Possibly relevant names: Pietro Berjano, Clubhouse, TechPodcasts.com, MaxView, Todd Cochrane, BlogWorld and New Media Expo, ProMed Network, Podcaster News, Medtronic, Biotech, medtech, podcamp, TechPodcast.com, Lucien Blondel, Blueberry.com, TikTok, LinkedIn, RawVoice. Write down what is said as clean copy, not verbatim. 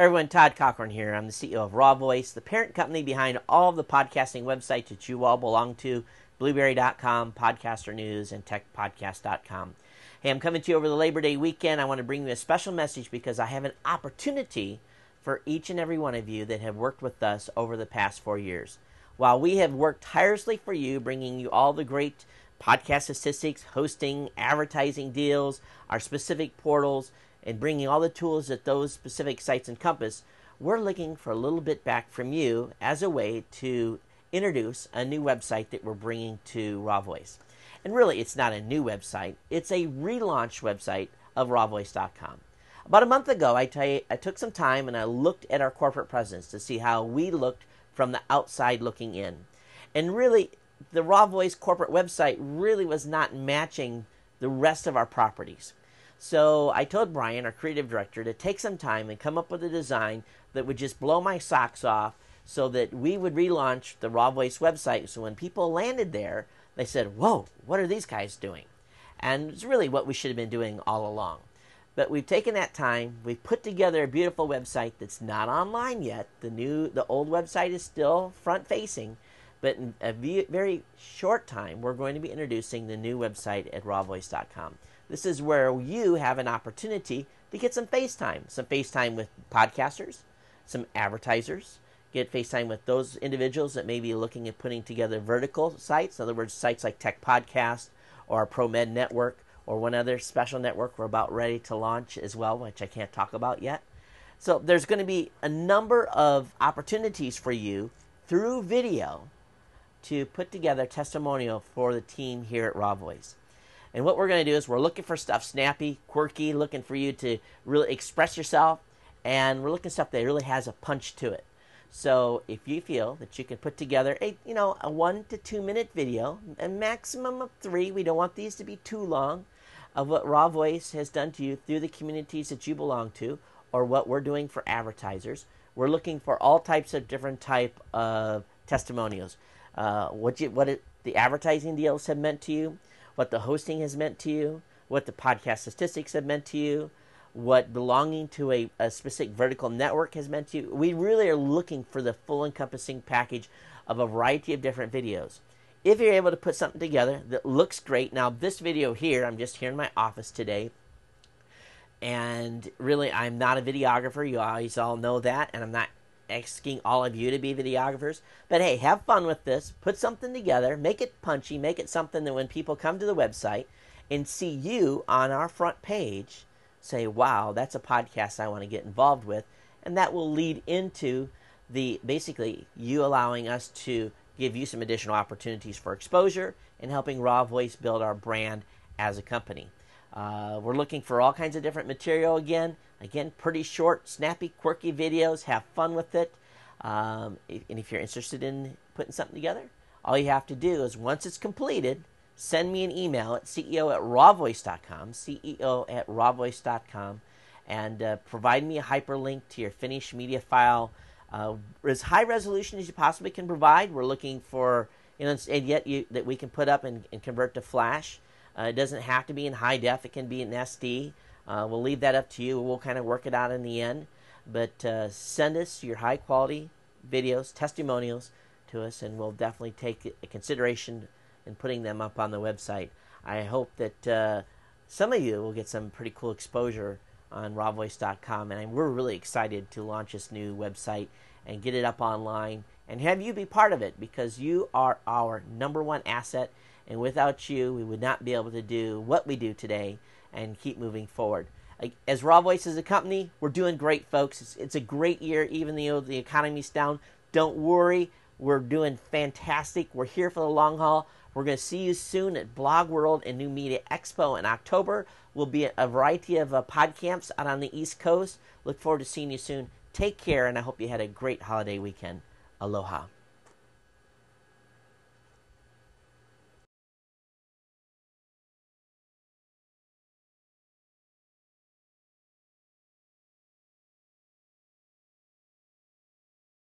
Hi everyone, Todd Cochrane here. I'm the CEO of RawVoice, the parent company behind all of the podcasting websites that you all belong to, Blueberry.com, Podcaster News, and TechPodcast.com. Hey, I'm coming to you over the Labor Day weekend. I want to bring you a special message because I have an opportunity for each and every one of you that have worked with us over the past 4 years. While we have worked tirelessly for you, bringing you all the great podcast statistics, hosting, advertising deals, our specific portals, and bringing all the tools that those specific sites encompass, we're looking for a little bit back from you as a way to introduce a new website that we're bringing to RawVoice. And really, it's not a new website. It's a relaunched website of RawVoice.com. About a month ago, I took some time and I looked at our corporate presence to see how we looked from the outside looking in. And really, the RawVoice corporate website really was not matching the rest of our properties. So I told Brian, our creative director, to take some time and come up with a design that would just blow my socks off so that we would relaunch the RawVoice website. So when people landed there, they said, whoa, what are these guys doing? And it's really what we should have been doing all along. But we've taken that time, we've put together a beautiful website that's not online yet. The old website is still front-facing, but in a very short time, we're going to be introducing the new website at RawVoice.com. This is where you have an opportunity to get some face time with podcasters, some advertisers, get face time with those individuals that may be looking at putting together vertical sites, in other words, sites like Tech Podcast or ProMed Network, or one other special network we're about ready to launch as well, which I can't talk about yet. So there's going to be a number of opportunities for you through video to put together testimonial for the team here at RawVoice. And what we're going to do is we're looking for stuff snappy, quirky, looking for you to really express yourself, and we're looking for stuff that really has a punch to it. So if you feel that you can put together a 1 to 2 minute video, a maximum of 3, we don't want these to be too long, of what RawVoice has done to you through the communities that you belong to, or what we're doing for advertisers. We're looking for all types of different type of testimonials. The advertising deals have meant to you, what the hosting has meant to you, what the podcast statistics have meant to you, what belonging to a specific vertical network has meant to you. We really are looking for the full encompassing package of a variety of different videos. If you're able to put something together that looks great. Now this video here, I'm just here in my office today. And really, I'm not a videographer. You always all know that. And I'm not asking all of you to be videographers. But hey, have fun with this. Put something together. Make it punchy. Make it something that when people come to the website and see you on our front page, say, wow, that's a podcast I want to get involved with. And that will lead into basically you allowing us to give you some additional opportunities for exposure and helping RawVoice build our brand as a company. We're looking for all kinds of different material again. Again, pretty short, snappy, quirky videos. Have fun with it. And if you're interested in putting something together, all you have to do is once it's completed, send me an email at ceo@rawvoice.com, ceo@rawvoice.com, and provide me a hyperlink to your finished media file as high resolution as you possibly can provide. We're looking for, that we can put up and convert to Flash. It doesn't have to be in high def. It can be in SD. We'll leave that up to you. We'll kind of work it out in the end. But send us your high quality videos, testimonials to us, and we'll definitely take a consideration and putting them up on the website. I hope that some of you will get some pretty cool exposure on RawVoice.com, and we're really excited to launch this new website and get it up online and have you be part of it, because you are our number one asset, and without you we would not be able to do what we do today and keep moving forward. As RawVoice as a company, we're doing great, folks. It's a great year, even though the economy's down. Don't worry, we're doing fantastic. We're here for the long haul. We're going to see you soon at BlogWorld and New Media Expo in October. We'll be at a variety of podcamps out on the East Coast. Look forward to seeing you soon. Take care, and I hope you had a great holiday weekend. Aloha.